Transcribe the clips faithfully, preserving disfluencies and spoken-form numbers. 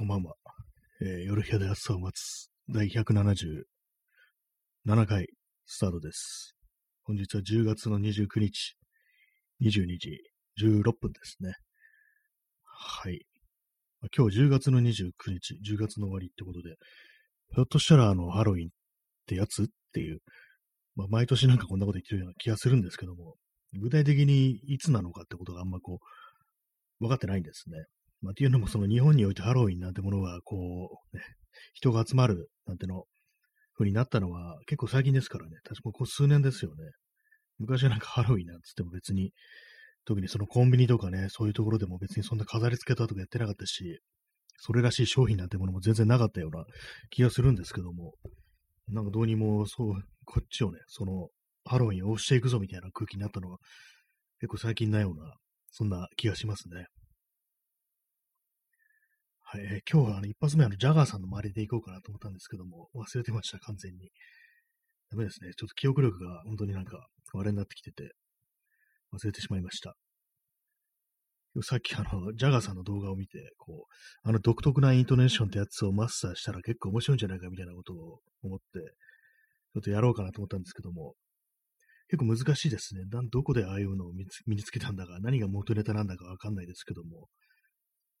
こんばんは。えー、夜部屋で朝を待つだいひゃくななじゅうななかいスタートです。本日はじゅうがつのにじゅうくにちにじゅうにじじゅうろっぷんですね。はい。今日じゅうがつのにじゅうくにち、じゅうがつの終わりってことで、ひょっとしたらあのハロウィンってやつっていう、まあ、毎年なんかこんなこと言ってるような気がするんですけども、具体的にいつなのかってことがあんまこう、分かってないんですね。まあ、っていうのもその日本においてハロウィンなんてものはこう、ね、人が集まるなんての風になったのは結構最近ですからね、確かここ数年ですよね。昔はなんかハロウィンなんつっても別に、特にそのコンビニとかね、そういうところでも別にそんな飾り付けたとかやってなかったし、それらしい商品なんてものも全然なかったような気がするんですけども、なんかどうにもそう、こっちをね、そのハロウィンを押していくぞみたいな空気になったのが結構最近なような、そんな気がしますね。はい、えー、今日はあの一発目はジャガーさんの周りで行こうかなと思ったんですけども、忘れてました、完全に。ダメですね。ちょっと記憶力が本当になんかあれになってきてて、忘れてしまいました。さっきあの、ジャガーさんの動画を見て、こう、あの独特なイントネーションってやつをマスターしたら結構面白いんじゃないかみたいなことを思って、ちょっとやろうかなと思ったんですけども、結構難しいですね。どこでああいうのを身につけたんだか、何が元ネタなんだかわかんないですけども、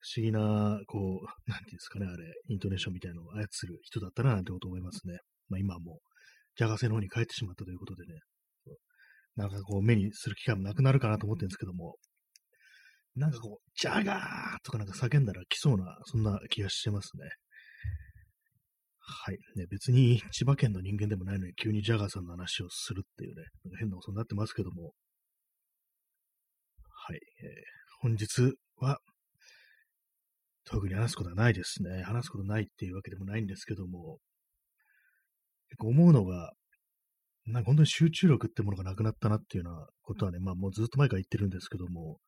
不思議な、こう、なんていうんですかね、あれ、イントネーションみたいなのを操る人だったななんてこと思いますね。まあ今はもう、ジャガー星の方に帰ってしまったということでね、なんかこう目にする機会もなくなるかなと思ってるんですけども、なんかこう、ジャガーとかなんか叫んだら来そうな、そんな気がしてますね。はい。ね、別に千葉県の人間でもないのに急にジャガーさんの話をするっていうね、なんか変なことになってますけども。はい。えー、本日は、特に話すことはないですね。話すことないっていうわけでもないんですけども、結構思うのが、なんか本当に集中力ってものがなくなったなっていうようなことはね、まあもうずっと前から言ってるんですけども、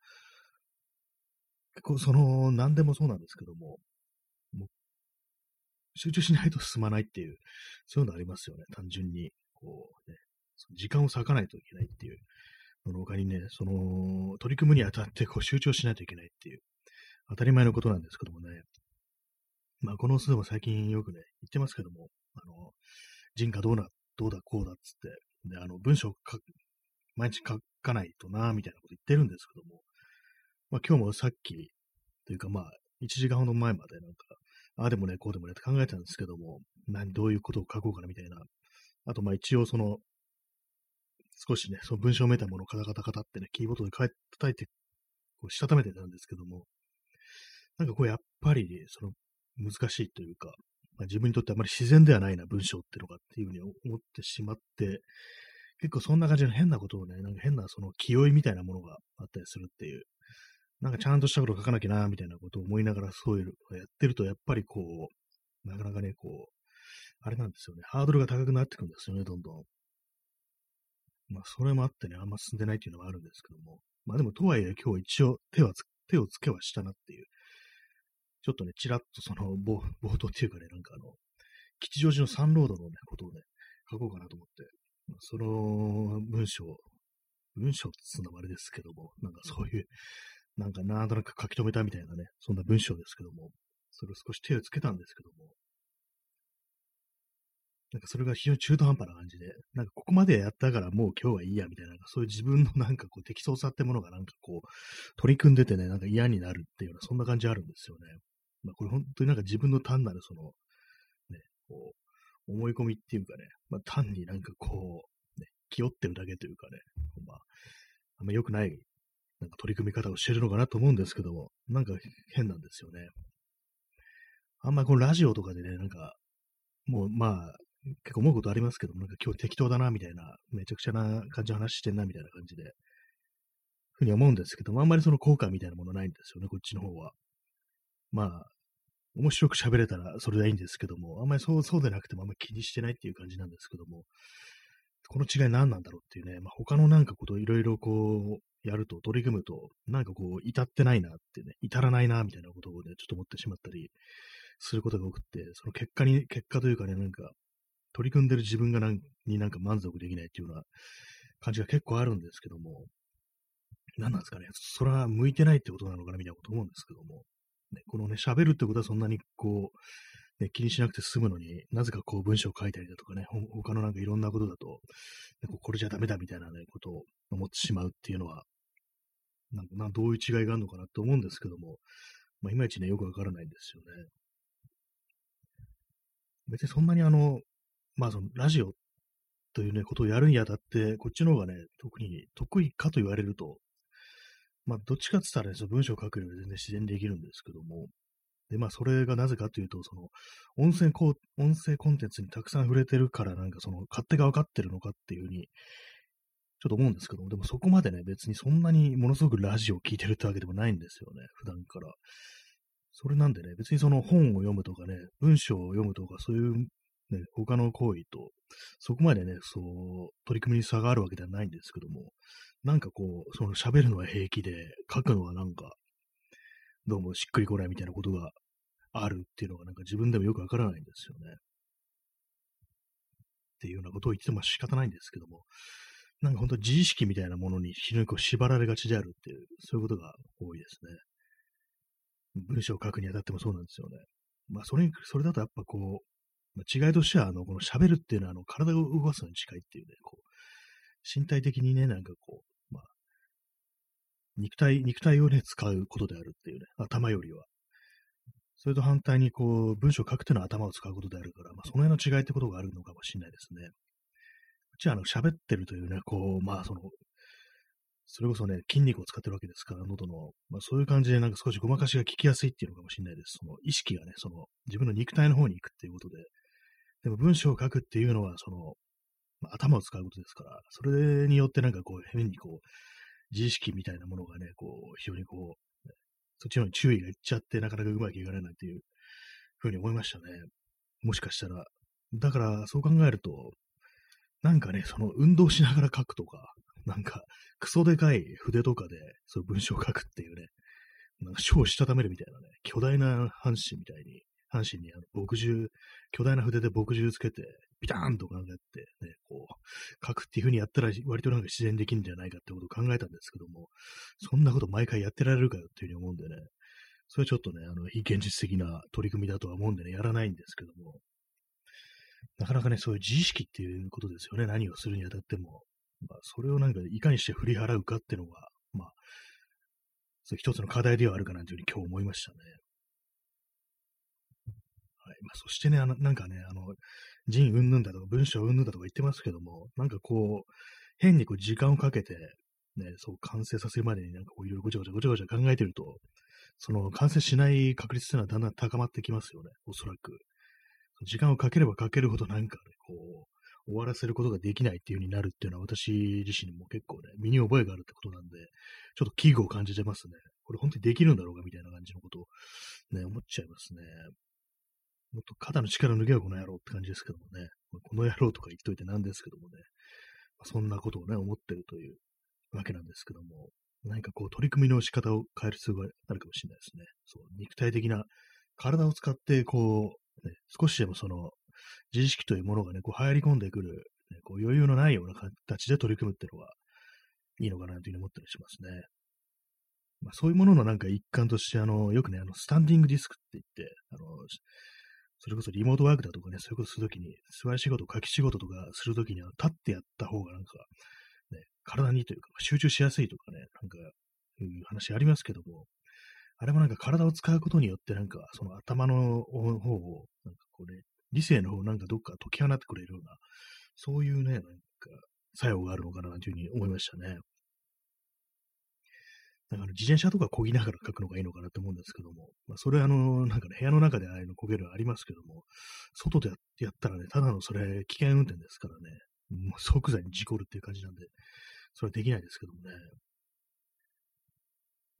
結構その、何でもそうなんですけども、もう集中しないと進まないっていう、そういうのありますよね。単純に、こうね、時間を割かないといけないっていう、その他にね、その、取り組むにあたってこう集中しないといけないっていう、当たり前のことなんですけどもね、まあこの数でも最近よくね、言ってますけども、あの、人家どうなって、どうだこうだっつって、であの文章を書く毎日書かないとな、みたいなこと言ってるんですけども、まあ、今日もさっき、というかまあ、いちじかんほど前までなんか、ああでもね、こうでもねって考えてたんですけども、何、どういうことを書こうかな、みたいな。あとまあ一応その、少しね、その文章をめいたものをカタカタカタってね、キーボードで叩いて、こうしたためてたんですけども、なんかこうやっぱり、その、難しいというか、まあ、自分にとってあまり自然ではないな、文章ってのがっていうふうに思ってしまって、結構そんな感じの変なことをね、なんか変なその気負いみたいなものがあったりするっていう、なんかちゃんとしたことを書かなきゃな、みたいなことを思いながらそういうのをやってると、やっぱりこう、なかなかね、こう、あれなんですよね、ハードルが高くなってくるんですよね、どんどん。まあ、それもあってね、あんま進んでないっていうのもあるんですけども、まあでも、とはいえ今日一応手はつ、手をつけはしたなっていう、ちょっとね、ちらっとその冒、冒頭っていうかね、なんかあの、吉祥寺のサンロードのね、ことをね、書こうかなと思って、その文章、文章って言うのもあれですけども、なんかそういう、なんかなんとなく書き留めたみたいなね、そんな文章ですけども、それを少し手をつけたんですけども、なんかそれが非常に中途半端な感じで、なんかここまでやったからもう今日はいいやみたいな、そういう自分のなんかこう適当さってものがなんかこう、取り組んでてね、なんか嫌になるっていうような、そんな感じあるんですよね。まあ、これ本当になんか自分の単なるその、ね、こう、思い込みっていうかね、まあ、単になんかこう、ね、気負ってるだけというかね、まあ、あんま良くない、なんか取り組み方をしてるのかなと思うんですけども、なんか変なんですよね。あんまこのラジオとかでね、なんか、もうまあ、結構思うことありますけども、なんか今日適当だな、みたいな、めちゃくちゃな感じの話してんな、みたいな感じで、ふうに思うんですけども、あんまりその効果みたいなものないんですよね、こっちの方は。まあ、面白く喋れたらそれでいいんですけども、あんまりそう、そうでなくてもあんまり気にしてないっていう感じなんですけども、この違い何なんだろうっていうね、まあ、他のなんかことをいろいろこう、やると、取り組むと、なんかこう、至ってないなってね、至らないなみたいなことをね、ちょっと思ってしまったりすることが多くて、その結果に、結果というかね、なんか、取り組んでる自分がなんになんか満足できないっていうような感じが結構あるんですけども、何なんですかね、それは向いてないってことなのかなみたいなこと思うんですけども、ね、このね、喋るってことはそんなにこう、ね、気にしなくて済むのに、なぜかこう文章を書いたりだとかね、他のなんかいろんなことだと、ね、これじゃダメだみたいなね、ことを思ってしまうっていうのは、なんかなどういう違いがあるのかなと思うんですけども、まあ、いまいちね、よくわからないんですよね。別にそんなにあの、まあそのラジオというね、ことをやるにあたって、こっちの方がね、特に得意かと言われると、まあどっちかって言ったらね、その文章を書くよりは全然自然にできるんですけども、でまあそれがなぜかというと、その音声こう、音声コンテンツにたくさん触れてるから、なんかその勝手が分かってるのかっていうふうに、ちょっと思うんですけども、でもそこまでね、別にそんなにものすごくラジオを聞いてるってわけでもないんですよね、普段から。それなんでね、別にその本を読むとかね、文章を読むとか、そういう、ね、他の行為と、そこまでね、そう、取り組みに差があるわけではないんですけども、なんかこう、その喋るのは平気で、書くのはなんか、どうもしっくりこないみたいなことがあるっていうのが、なんか自分でもよくわからないんですよね。っていうようなことを言っても仕方ないんですけども、なんか本当自意識みたいなものに非常にこう縛られがちであるっていう、そういうことが多いですね。文章を書くにあたってもそうなんですよね。まあ、それに、それだとやっぱこう、まあ、違いとしては、あの、この喋るっていうのは、あの、体を動かすのに近いっていうね、こう、身体的にね、なんかこう、まあ、肉体、肉体をね、使うことであるっていうね、頭よりは。それと反対に、こう、文章を書くっていうのは頭を使うことであるから、まあ、その辺の違いってことがあるのかもしれないですね。じゃあ、あの、喋ってるというね、こう、まあ、その、それこそね、筋肉を使ってるわけですから、喉の、まあ、そういう感じで、なんか少しごまかしが効きやすいっていうのかもしれないです。その、意識がね、その、自分の肉体の方に行くっていうことで、でも文章を書くっていうのは、その、まあ、頭を使うことですから、それによってなんかこう、変にこう、自意識みたいなものがね、こう、非常にこう、そっちの方に注意がいっちゃって、なかなかうまくいかれないっていうふうに思いましたね。もしかしたら。だから、そう考えると、なんかね、その運動しながら書くとか、なんかクソでかい筆とかでその文章を書くっていうね、なんか書をしたためるみたいなね、巨大な半紙みたいに、半紙にあの墨汁、巨大な筆で墨汁つけて、ビターンとかなんかやって、ね、こう、書くっていう風にやったら割となんか自然できるんじゃないかってことを考えたんですけども、そんなこと毎回やってられるかよっていう風に思うんでね、それはちょっとね、あの、非現実的な取り組みだとは思うんでね、やらないんですけども、なかなかね、そういう自意識っていうことですよね。何をするにあたっても。まあ、それをなんか、いかにして振り払うかっていうのが、まあ、そう一つの課題ではあるかなというふうに今日思いましたね。はい。まあ、そしてね、あのなんかね、あの、人云々だとか、文章云々だとか言ってますけども、なんかこう、変にこう時間をかけて、ね、そう完成させるまでになんかこう、いろいろごちゃごちゃごちゃごちゃ考えてると、その完成しない確率というのはだんだん高まってきますよね、おそらく。時間をかければかけるほどなんかね、こう、終わらせることができないっていう風になるっていうのは私自身も結構ね、身に覚えがあるってことなんで、ちょっと危惧を感じてますね。これ本当にできるんだろうかみたいな感じのことをね、思っちゃいますね。もっと肩の力抜けよこの野郎って感じですけどもね。この野郎とか言っといてなんですけどもね。そんなことをね、思ってるというわけなんですけども、何かこう取り組みの仕方を変える必要があるかもしれないですね。そう、肉体的な体を使ってこう、ね、少しでもその自意識というものがね、こう入り込んでくる、ね、こう余裕のないような形で取り組むっていうのがいいのかなというふうに思ったりしますね。まあ、そういうもののなんか一環として、あの、よくね、あの、スタンディングディスクって言って、あの、それこそリモートワークだとかね、そういうことするときに、座り仕事、書き仕事とかするときには、立ってやった方がなんか、ね、体にというか集中しやすいとかね、なんかいう話ありますけども、あれもなんか体を使うことによってなんかその頭の方を、なんかこれ、理性の方をなんかどっか解き放ってくれるような、そういうね、なんか作用があるのかなというふうに思いましたね。だから自転車とか漕ぎながら書くのがいいのかなと思うんですけども、まあ、それあの、なんかね、部屋の中でああいうの漕げるのありますけども、外でやったらね、ただのそれ危険運転ですからね、もう即座に事故るっていう感じなんで、それはできないですけどもね。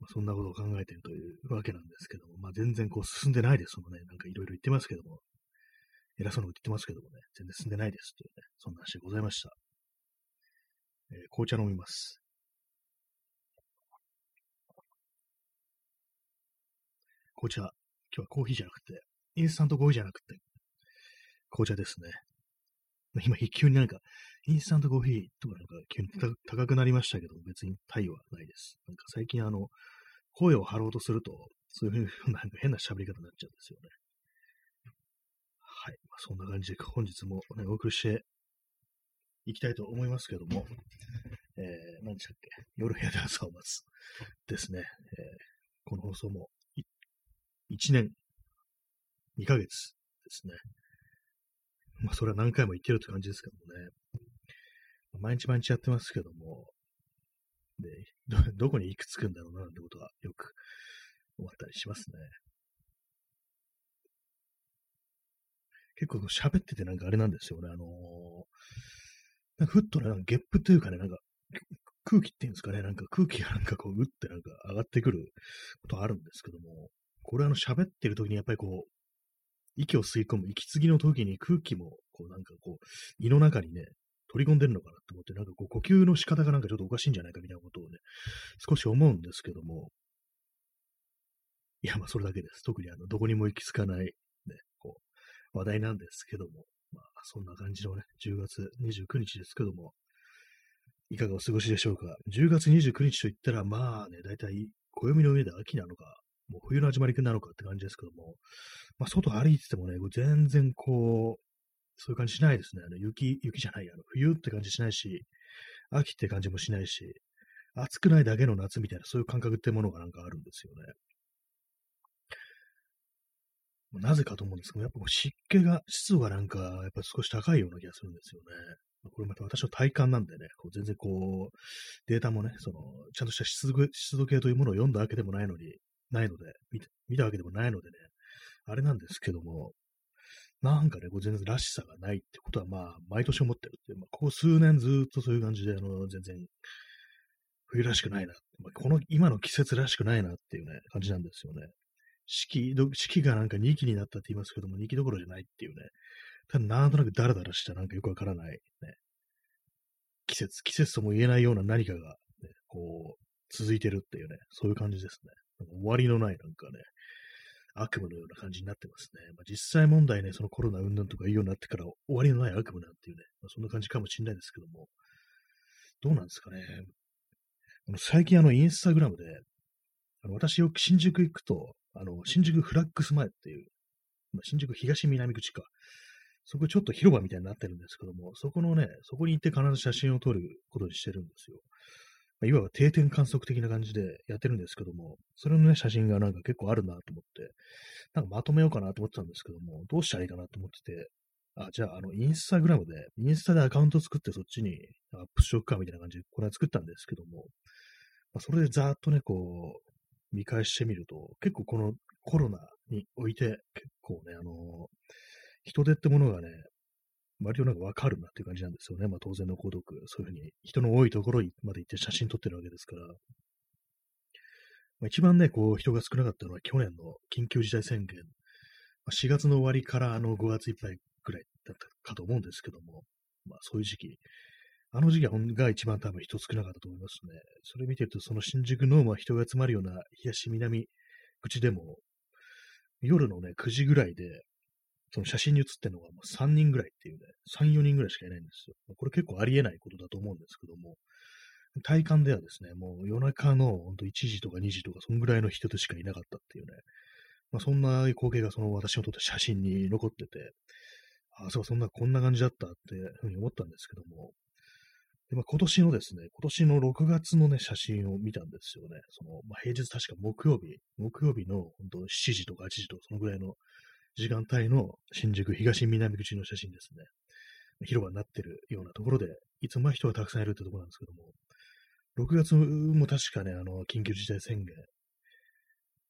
そんなことを考えているというわけなんですけども、まあ、全然こう進んでないですもんね。なんかいろいろ言ってますけども、偉そうなこと言ってますけどもね、全然進んでないですというね、そんな話でございました。えー、紅茶飲みます。紅茶、今日はコーヒーじゃなくて、インスタントコーヒーじゃなくて、紅茶ですね。今、急になんか、インスタントコーヒーとかなんか急に高くなりましたけど、別に対はないです。なんか最近あの、声を張ろうとすると、そういうふうな変な喋り方になっちゃうんですよね。はい。まあ、そんな感じで本日もね、お送りしていきたいと思いますけども、えー、何でしたっけ、夜部屋で朝を待つですね。えー、この放送もいちねんにかげつですね。まあ、それは何回も言ってるって感じですけどもね。毎日毎日やってますけども、で、ど、どこにいくつくんだろうな、なんてことはよく思ったりしますね。結構喋っててなんかあれなんですよね。あのー、なんかふっとね、なんかゲップというかね、なんか空気っていうんですかね、なんか空気がなんかこう、うってなんか上がってくることあるんですけども、これあの喋ってる時にやっぱりこう、息を吸い込む、息継ぎの時に空気もこうなんかこう、胃の中にね、取り込んでるのかなって思って、なんかこう呼吸の仕方がなんかちょっとおかしいんじゃないかみたいなことをね、少し思うんですけども、いや、まあそれだけです。特にあの、どこにも行き着かない、ね、こう、話題なんですけども、まあそんな感じのね、じゅうがつにじゅうくにちですけども、いかがお過ごしでしょうか。じゅうがつにじゅうくにちといったら、まあね、だいたい暦の上で秋なのか、もう冬の始まりなのかって感じですけども、まあ外歩いててもね、全然こう、そういう感じしないですね。あの雪、雪じゃない、あの冬って感じしないし、秋って感じもしないし、暑くないだけの夏みたいな、そういう感覚ってものがなんかあるんですよね。なぜかと思うんですけど、やっぱ湿気が、湿度がなんか、やっぱ少し高いような気がするんですよね。これまた私の体感なんでね、こう全然こう、データもね、その、ちゃんとした湿度、湿度計というものを読んだわけでもないのに、ないので、見た、見たわけでもないのでね、あれなんですけども、なんかね、こう全然らしさがないってことは、まあ、毎年思ってるっていう、まあ、ここ数年ずっとそういう感じで、あの、全然、冬らしくないな。まあ、この、今の季節らしくないなっていうね、感じなんですよね。四季、四季がなんかにきになったって言いますけども、にきどころじゃないっていうね。ただ、なんとなくダラダラした、なんかよくわからない、ね、季節、季節とも言えないような何かが、ね、こう、続いてるっていうね、そういう感じですね。なんか終わりのない、なんかね、悪夢のような感じになってますね。まあ、実際問題ね、そのコロナ云々とか言うようになってから終わりのない悪夢なんていうね、まあ、そんな感じかもしれないですけども、どうなんですかね。あの最近あのインスタグラムで、あの私よく新宿行くと、あの新宿フラッグス前っていう、まあ、新宿東南口か、そこちょっと広場みたいになってるんですけども、そこのね、そこに行って必ず写真を撮ることにしてるんですよ。いわば定点観測的な感じでやってるんですけども、それのね、写真がなんか結構あるなと思って、なんかまとめようかなと思ってたんですけども、どうしたらいいかなと思ってて、あ、じゃあ、あの、インスタグラムで、インスタでアカウント作ってそっちにアップしようかみたいな感じで、これは作ったんですけども、まあ、それでざーっとね、こう、見返してみると、結構このコロナにおいて、結構ね、あのー、人手ってものがね、割となんかわかるなっていう感じなんですよね。まあ当然の孤独、そういうふうに人の多いところまで行って写真撮ってるわけですから。まあ、一番ね、こう人が少なかったのは去年の緊急事態宣言。まあ、しがつの終わりからあのごがついっぱいぐらいだったかと思うんですけども、まあそういう時期。あの時期が一番多分人少なかったと思いますね。それ見てると、その新宿のまあ人が集まるような東南口でも、夜のね、くじぐらいで、その写真に写ってるのがもうさんにんぐらいっていうね、さん、よにんぐらいしかいないんですよ。これ結構ありえないことだと思うんですけども、体感ではですね、もう夜中のほんといちじとかにじとか、そんぐらいの人としかいなかったっていうね、まあ、そんな光景がその私の撮った写真に残ってて、ああ、そう、そんな、こんな感じだったっていうふうに思ったんですけども、でまあ、今年のですね、今年のろくがつのね、写真を見たんですよね。そのまあ、平日確か木曜日、木曜日のほんとしちじとかはちじとか、そのぐらいの時間帯の新宿東南口の写真ですね。広場になってるようなところで、いつも人がたくさんいるってところなんですけども、ろくがつも確かね、あの、緊急事態宣言、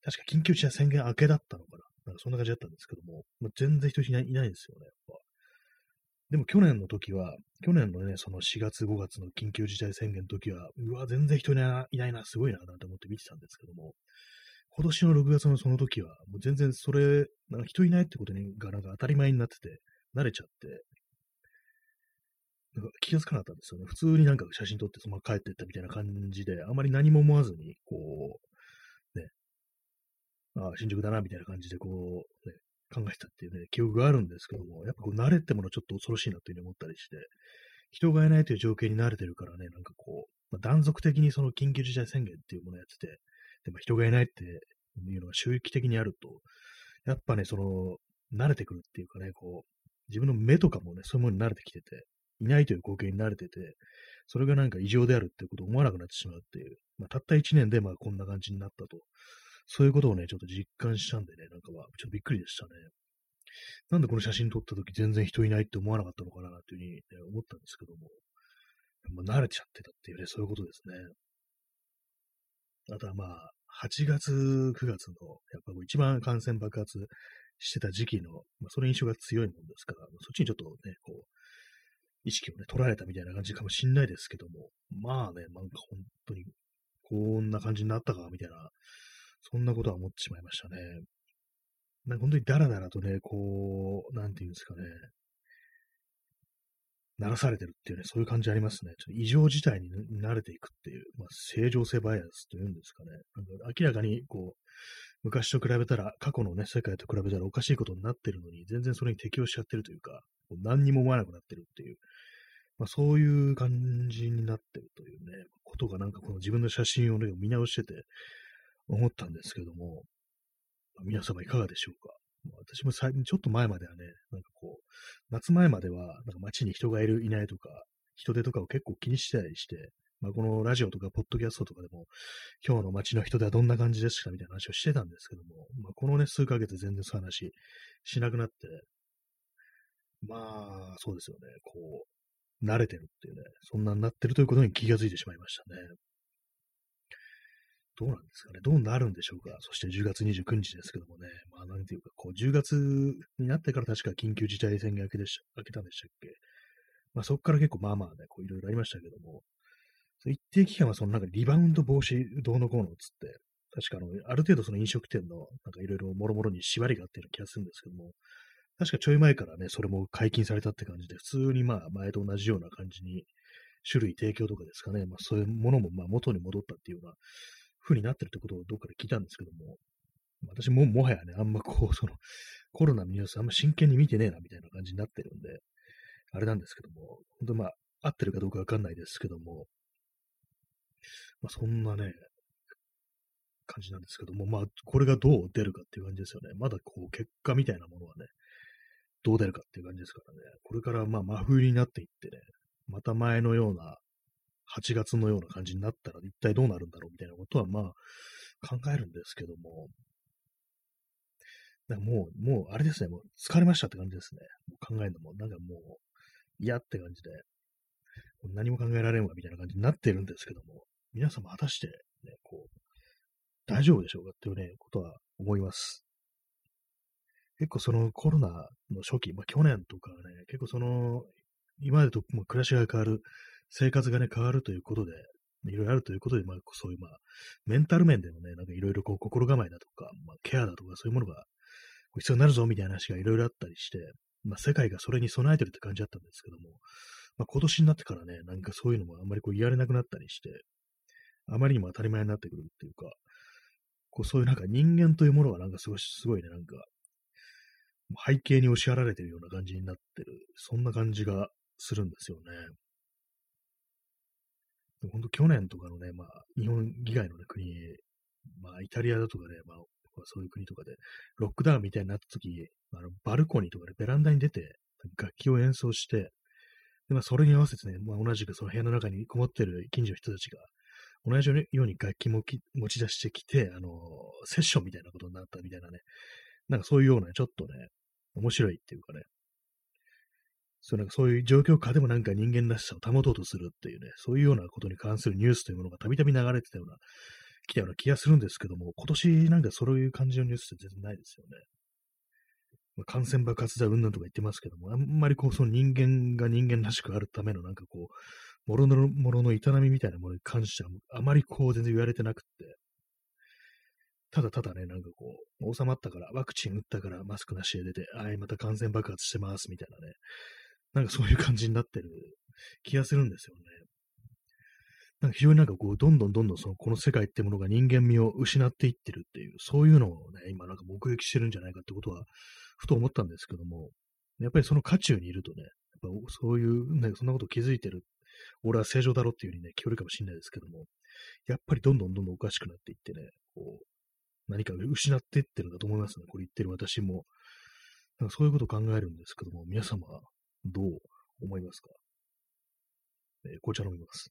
確か緊急事態宣言明けだったのかな。なんかそんな感じだったんですけども、まあ、全然人いない、いないですよね、やっぱ。でも去年の時は、去年のね、そのしがつごがつの緊急事態宣言の時は、うわ、全然人いないな、いないな、すごいな、なんて思って見てたんですけども、今年のろくがつのその時は、もう全然それ、なんか人いないってことがなんか当たり前になってて、慣れちゃって、なんか気がつかなかったんですよね。普通になんか写真撮ってそのまま帰ってったみたいな感じで、あまり何も思わずに、こう、ね、ああ、新宿だなみたいな感じでこう、ね、考えてたっていうね、記憶があるんですけども、やっぱこう慣れってものはちょっと恐ろしいなっていうふうに思ったりして、人がいないという情景に慣れてるからね、なんかこう、まあ、断続的にその緊急事態宣言っていうものをやってて、でも人がいないっていうのが周期的にあると、やっぱね、その、慣れてくるっていうかね、こう、自分の目とかもね、そういうものに慣れてきてて、いないという光景に慣れてて、それがなんか異常であるっていうことを思わなくなってしまうっていう、まあ、たったいちねんでまあこんな感じになったと、そういうことをね、ちょっと実感したんでね、なんかは、ちょっとびっくりでしたね。なんでこの写真撮った時全然人いないって思わなかったのかなというふうに、ね、思ったんですけども、まあ、慣れちゃってたっていうね、そういうことですね。あとはまあ、はちがつ、くがつの、やっぱ一番感染爆発してた時期の、まあ、その印象が強いもんですから、そっちにちょっとね、こう、意識をね、取られたみたいな感じかもしんないですけども、まあね、なんか本当に、こんな感じになったか、みたいな、そんなことは思ってしまいましたね。なんか本当にダラダラとね、こう、なんていうんですかね、慣らされてるっていうね、そういう感じありますね。ちょっと異常事態に慣れていくっていう、まあ、正常性バイアスというんですかね。なんか明らかにこう、昔と比べたら、過去のね、世界と比べたらおかしいことになってるのに、全然それに適応しちゃってるというか、もう何にも思わなくなってるっていう、まあ、そういう感じになってるというね、ことがなんかこの自分の写真をね、見直してて思ったんですけども、まあ、皆様いかがでしょうか。私も最近ちょっと前まではね、なんかこう、夏前までは、なんか街に人がいる、いないとか、人出とかを結構気にしてたりして、まあ、このラジオとか、ポッドキャストとかでも、今日の街の人出はどんな感じですかみたいな話をしてたんですけども、まあ、このね、数ヶ月全然そういう話しなくなって、まあ、そうですよね、こう、慣れてるっていうね、そんなになってるということに気がついてしまいましたね。どうなんですかね、どうなるんでしょうか。そしてじゅうがつにじゅうくにちですけどもね、まあなんていうか、こうじゅうがつになってから確か緊急事態宣言明けでした、明けたんでしたっけ。まあそこから結構まあまあね、こういろいろありましたけども、一定期間はそのなんかリバウンド防止どうのこうのっつって、確かあの、ある程度その飲食店のなんかいろいろもろもろに縛りがあってる気がするんですけども、確かちょい前からね、それも解禁されたって感じで、普通にまあ前と同じような感じに、種類提供とかですかね、まあそういうものもまあ元に戻ったっていうような、風になってるってことをどっかで聞いたんですけども、私ももはやね、あんまこう、その、コロナのニュースあんま真剣に見てねえな、みたいな感じになってるんで、あれなんですけども、本当まあ、合ってるかどうかわかんないですけども、まあ、そんなね、感じなんですけども、まあ、これがどう出るかっていう感じですよね。まだこう、結果みたいなものはね、どう出るかっていう感じですからね、これからまあ、真冬になっていってね、また前のような、はちがつのような感じになったら一体どうなるんだろうみたいなことはまあ考えるんですけども、だからもう、もうあれですね、もう疲れましたって感じですね。もう考えるのも、なんかもう嫌って感じで、何も考えられんわみたいな感じになっているんですけども、皆様果たして、ね、こう、大丈夫でしょうかっていうね、ことは思います。結構そのコロナの初期、まあ去年とかね、結構その、今までともう暮らしが変わる、生活がね、変わるということで、いろいろあるということで、まあ、そういう、まあ、メンタル面でのね、なんかいろいろこう、心構えだとか、まあ、ケアだとか、そういうものが必要になるぞ、みたいな話がいろいろあったりして、まあ、世界がそれに備えてるって感じだったんですけども、まあ、今年になってからね、なんかそういうのもあんまりこう、言われなくなったりして、あまりにも当たり前になってくるっていうか、こう、そういうなんか人間というものがなんかすごい、すごいね、なんか、背景に押しやられてるような感じになってる、そんな感じがするんですよね。本当去年とかのね、まあ、日本以外の、ね、国、まあ、イタリアだとかね、まあ、そういう国とかで、ロックダウンみたいになった時、あのバルコニーとかでベランダに出て、楽器を演奏して、でまあ、それに合わせてね、まあ、同じくその部屋の中にこもってる近所の人たちが、同じように楽器もき持ち出してきて、あの、セッションみたいなことになったみたいなね、なんかそういうような、ちょっとね、面白いっていうかね、そうなんかそういう状況下でもなんか人間らしさを保とうとするっていうね、そういうようなことに関するニュースというものがたびたび流れてたような、来たような気がするんですけども、今年なんかそういう感じのニュースって全然ないですよね。まあ、感染爆発だうんぬんとか言ってますけども、あんまりこうその人間が人間らしくあるためのなんかこう、もろのもろの営みみたいなものに関してはあまりこう全然言われてなくって、ただただね、なんかこう、収まったから、ワクチン打ったからマスクなしで出て、あい、また感染爆発してますみたいなね、なんかそういう感じになってる気がするんですよね。なんか非常になんかこう、どんどんどんどんそのこの世界ってものが人間味を失っていってるっていう、そういうのをね、今なんか目撃してるんじゃないかってことは、ふと思ったんですけども、やっぱりその渦中にいるとね、やっぱそういう、なんかそんなこと気づいてる、俺は正常だろっていう風にね、聞こえるかもしれないですけども、やっぱりどんどんどんどんおかしくなっていってね、こう、何か失っていってるんだと思いますね。これ言ってる私も。なんかそういうことを考えるんですけども、皆様、どう思いますか？えー、紅茶飲みます。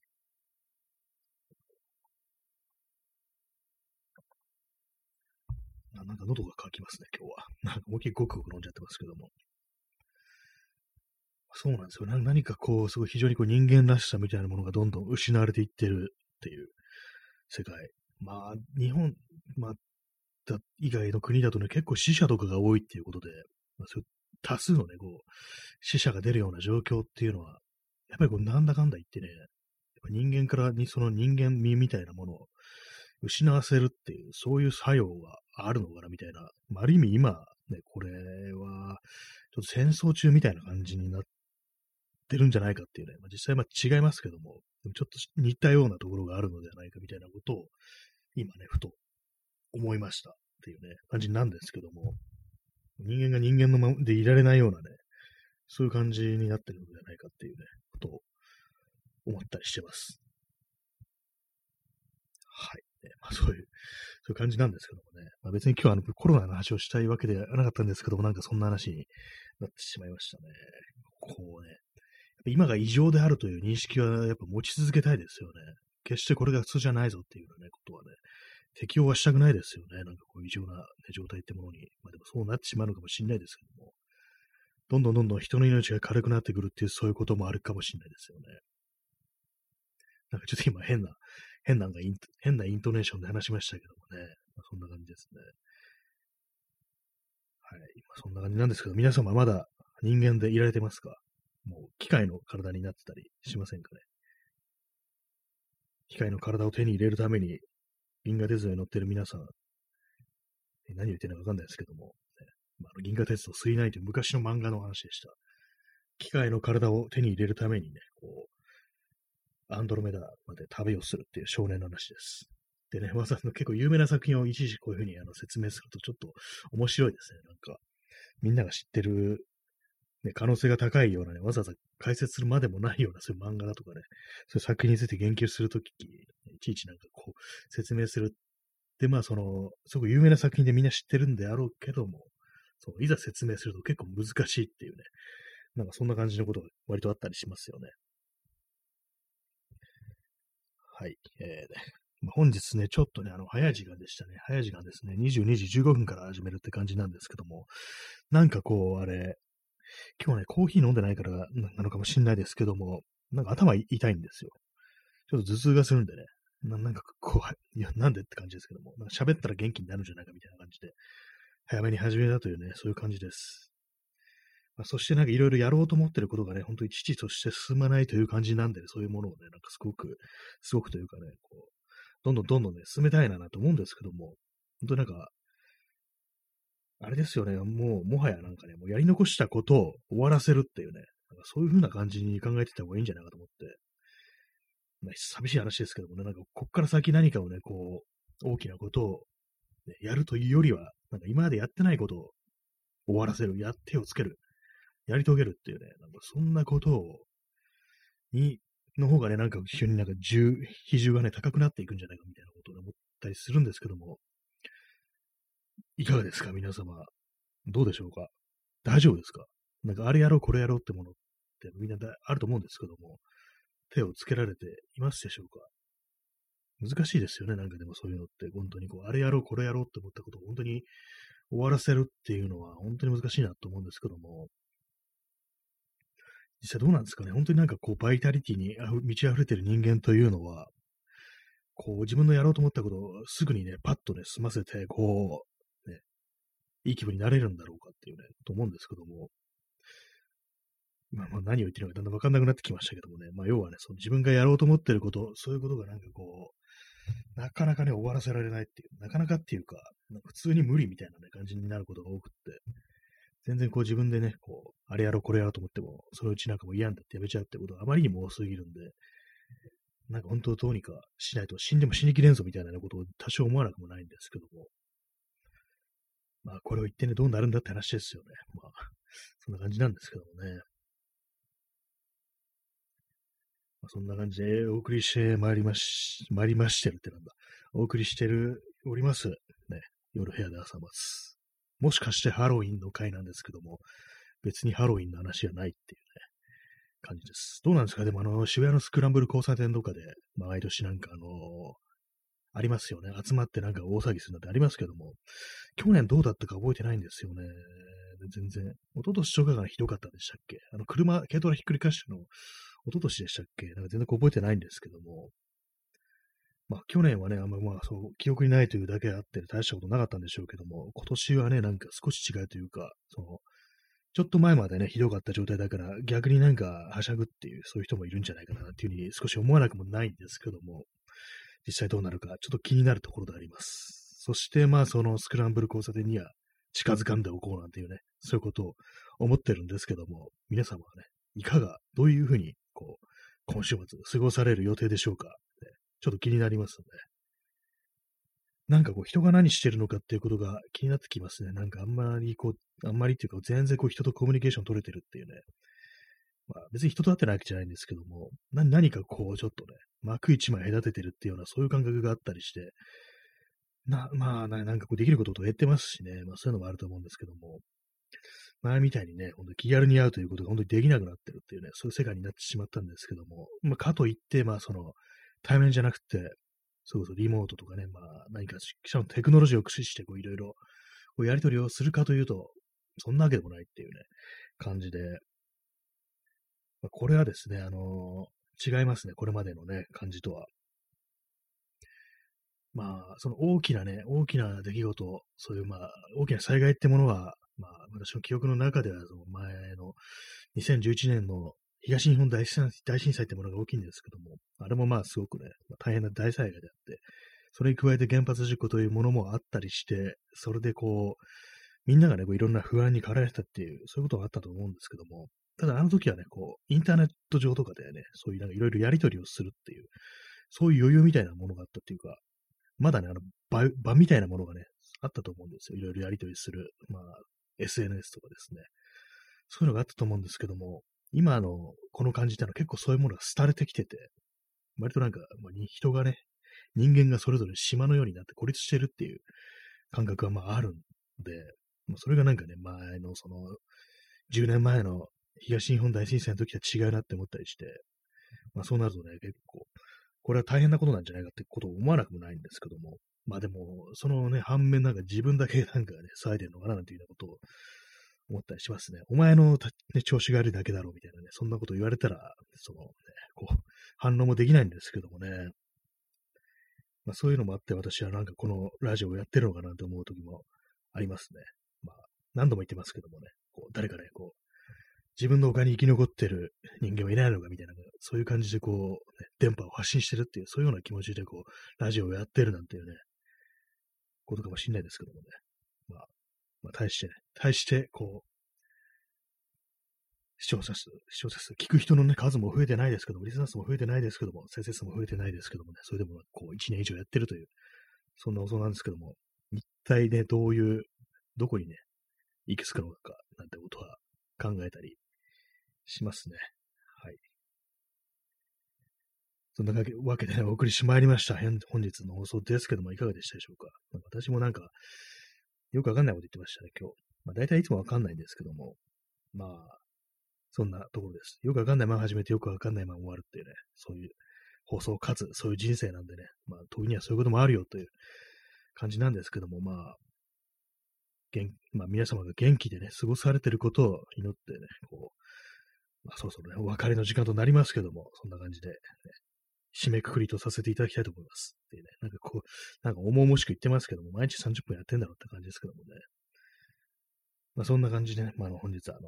なんか喉が渇きますね、今日は。なんか思いっきりごくごく飲んじゃってますけども。そうなんですよ。何かこう、すごい非常にこう人間らしさみたいなものがどんどん失われていってるっていう世界。まあ、日本、まあ、だ以外の国だとね、結構死者とかが多いっていうことで、まあ、そういう多数のね、こう、死者が出るような状況っていうのは、やっぱりこう、なんだかんだ言ってね、人間からにその人間味みたいなものを失わせるっていう、そういう作用があるのかなみたいな、まあ、ある意味今、ね、これは、ちょっと戦争中みたいな感じになってるんじゃないかっていうね、まあ、実際まあ違いますけども、でもちょっと似たようなところがあるのではないかみたいなことを、今ね、ふと思いましたっていうね、感じなんですけども、人間が人間のままでいられないようなね、そういう感じになってるのではないかっていうね、ことを思ったりしてます。はい。まあ、そういう、そういう感じなんですけどもね。まあ、別に今日はあのコロナの話をしたいわけではなかったんですけども、なんかそんな話になってしまいましたね。こうね、やっぱ今が異常であるという認識はやっぱ持ち続けたいですよね。決してこれが普通じゃないぞっていうね、ことはね、適応はしたくないですよね。なんかこう異常な、ね、状態ってものに。まあでもそうなってしまうのかもしれないですけども。どんどんどんどん人の命が軽くなってくるっていう、そういうこともあるかもしれないですよね。なんかちょっと今変な、変な、変なイントネーションで話しましたけどもね。まあ、そんな感じですね。はい。まあ、そんな感じなんですけど、皆様まだ人間でいられてますか？もう機械の体になってたりしませんかね。機械の体を手に入れるために、銀河鉄道に乗ってる皆さん、何を言ってるのかわかんないですけども、ね、まあ、銀河鉄道スリーナインという昔の漫画の話でした。機械の体を手に入れるためにね、こう、アンドロメダまで旅をするっていう少年の話です。でね、わざわざ結構有名な作品をいちいちこういうふうにあの説明するとちょっと面白いですね。なんか、みんなが知ってる、ね、可能性が高いようなね、わざわざ解説するまでもないような、そういう漫画だとかね、そういう作品について言及するとき、いちいちなんかこう、説明する。で、まあその、すごく有名な作品でみんな知ってるんであろうけども、そういざ説明すると結構難しいっていうね、なんかそんな感じのことが割とあったりしますよね。はい。えーね、まあ、本日ね、ちょっとね、あの、早い時間でしたね。早い時間ですね。にじゅうにじじゅうごふんから始めるって感じなんですけども、なんかこう、あれ、今日はね、コーヒー飲んでないからなのかもしれないですけども、なんか頭痛いんですよ。ちょっと頭痛がするんでね、な, なんか怖い。いや、なんでって感じですけども、なんか喋ったら元気になるんじゃないかみたいな感じで、早めに始めたというね、そういう感じです。まあ、そしてなんかいろいろやろうと思ってることがね、本当に遅々として進まないという感じなんで、ね、そういうものをね、なんかすごく、すごくというかね、こう、どんどんどんどんね、進めたいななと思うんですけども、本当なんか、あれですよね、もう、もはやなんかね、もうやり残したことを終わらせるっていうね、なんかそういう風な感じに考えてた方がいいんじゃないかと思って、まあ、寂しい話ですけどもね、なんかこっから先何かをね、こう、大きなことを、ね、やるというよりは、なんか今までやってないことを終わらせる、やってをつける、やり遂げるっていうね、なんかそんなことを、に、の方がね、なんか非常になんか重、比重がね、高くなっていくんじゃないかみたいなことを思ったりするんですけども、いかがですか皆様。どうでしょうか？大丈夫ですか？なんかあれやろう、これやろうってものってみんなだあると思うんですけども、手をつけられていますでしょうか？難しいですよね。なんかでもそういうのって、本当にこう、あれやろう、これやろうって思ったことを本当に終わらせるっていうのは本当に難しいなと思うんですけども、実際どうなんですかね。本当になんかこう、バイタリティに満ち溢れている人間というのは、こう、自分のやろうと思ったことをすぐにね、パッとね、済ませて、こう、いい気分になれるんだろうかっていうね、と思うんですけども、まあまあ何を言ってるのかだんだんわかんなくなってきましたけどもね、まあ要はね、その自分がやろうと思ってること、そういうことがなんかこう、なかなかね、終わらせられないっていう、なかなかっていうか、なんか普通に無理みたいなね、感じになることが多くって、全然こう自分でね、こう、あれやろうこれやろうと思っても、そのうちなんかもう嫌んだってやめちゃうってことがあまりにも多すぎるんで、なんか本当どうにかしないと死んでも死にきれんぞみたいなことを多少思わなくもないんですけども、まあ、これを言ってね、どうなるんだって話ですよね。まあ、そんな感じなんですけどもね。まあ、そんな感じで、お送りしてまいりまし、まいりましてるってなんだ。お送りしてる、おります。ね。夜部屋で朝待つ。もしかしてハロウィンの回なんですけども、別にハロウィンの話じゃないっていうね、感じです。どうなんですか？でもあの、渋谷のスクランブル交差点とかで、まあ、毎年なんかあのー、ありますよね。集まってなんか大騒ぎするのってありますけども、去年どうだったか覚えてないんですよね。全然。一昨年とかがひどかったでしたっけ？あの、車、軽トラひっくり返したの、一昨年でしたっけ？なんか全然覚えてないんですけども、まあ、去年はね、あんままあそう、記憶にないというだけあって大したことなかったんでしょうけども、今年はね、なんか少し違いというか、その、ちょっと前までね、ひどかった状態だから、逆になんかはしゃぐっていう、そういう人もいるんじゃないかなっていうふうに少し思わなくもないんですけども、実際どうなるか、ちょっと気になるところであります。そして、まあ、そのスクランブル交差点には近づかんでおこうなんていうね、そういうことを思ってるんですけども、皆様はね、いかが、どういうふうに、こう、今週末過ごされる予定でしょうか。ちょっと気になりますね。なんかこう人が何してるのかっていうことが気になってきますね。なんかあんまりこう、あんまりっていうか全然こう人とコミュニケーション取れてるっていうね。まあ別に人と会ってないわけじゃないんですけども、な何かこうちょっとね、幕一枚隔ててるっていうようなそういう感覚があったりして、な、まあな、なんかこうできることと減ってますしね、まあそういうのもあると思うんですけども、前みたいにね、ほんと気軽に会うということが本当にできなくなってるっていうね、そういう世界になってしまったんですけども、まあかといって、まあその、対面じゃなくて、それこそリモートとかね、まあ何かしらのテクノロジーを駆使してこういろいろこうやり取りをするかというと、そんなわけでもないっていうね、感じで、まあ、これはですね、あのー、違いますね、これまでのね、感じとは。まあ、その大きなね、大きな出来事、そういうまあ、大きな災害ってものは、まあ、私の記憶の中では、その前のにせんじゅういちねんの東日本大震災ってものが大きいんですけども、あれもまあすごくね、大変な大災害であって、それに加えて原発事故というものもあったりして、それでこう、みんながね、こういろんな不安に駆られたっていう、そういうことがあったと思うんですけども、ただあの時はね、こう、インターネット上とかでね、そういうなんかいろいろやり取りをするっていう、そういう余裕みたいなものがあったっていうか、まだね、あの場、場みたいなものがね、あったと思うんですよ。いろいろやり取りする、まあ、エスエヌエス とかですね。そういうのがあったと思うんですけども、今のこの感じってのは結構そういうものが廃れてきてて、割となんか人がね、人間がそれぞれ島のようになって孤立してるっていう感覚がまああるんで、それがなんかね、前のそのじゅうねんまえの東日本大震災の時とは違うなって思ったりして、まあそうなるとね、結構これは大変なことなんじゃないかってことを思わなくもないんですけども、まあでもそのね、反面なんか自分だけなんかね、騒いでるのかななんていうようなことを思ったりしますね。お前の、ね、調子が悪いだけだろうみたいなね、そんなこと言われたら、その、ね、こう、反応もできないんですけどもね。まあそういうのもあって、私はなんかこのラジオをやってるのかなと思う時もありますね。まあ、何度も言ってますけどもね、こう誰かね、こう、自分の他に生き残ってる人間はいないのかみたいな、そういう感じでこう、ね、電波を発信してるっていう、そういうような気持ちでこう、ラジオをやってるなんていうね、ことかもしれないですけどもね。まあまあ、対してね、対して、こう、視聴者数、視聴者数、聞く人のね、数も増えてないですけども、リスナー数も増えてないですけども、再生数も増えてないですけどもね、それでもこう、いちねん以上やってるという、そんなことなんですけども、一体ね、どういう、どこにね、行き着くのか、なんてことは考えたりしますね。はい。そんなわけで、ね、お送りしてまいりました。本日の放送ですけども、いかがでしたでしょうか。私もなんか、よくわかんないこと言ってましたね、今日。まあ大体いつもわかんないんですけども、まあ、そんなところです。よくわかんないまま始めてよくわかんないまま終わるっていうね、そういう放送かつ、そういう人生なんでね、まあ、時にはそういうこともあるよという感じなんですけども、まあ、元まあ、皆様が元気でね、過ごされてることを祈ってね、こう、まあ、そろそろね、お別れの時間となりますけども、そんな感じで、ね、締めくくりとさせていただきたいと思います。でね、なんかこう、なんか重々しく言ってますけども、毎日さんじゅっぷんやってんだろうって感じですけどもね。まあそんな感じでね、まあ、あの本日はあの、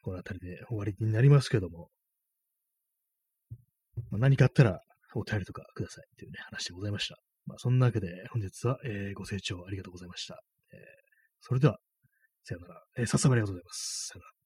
この辺りで終わりになりますけども、まあ、何かあったらお便りとかくださいっていうね、話でございました。まあそんなわけで本日は、えー、ご清聴ありがとうございました。えー、それでは、さよなら。えー、早速ありがとうございます。さよなら。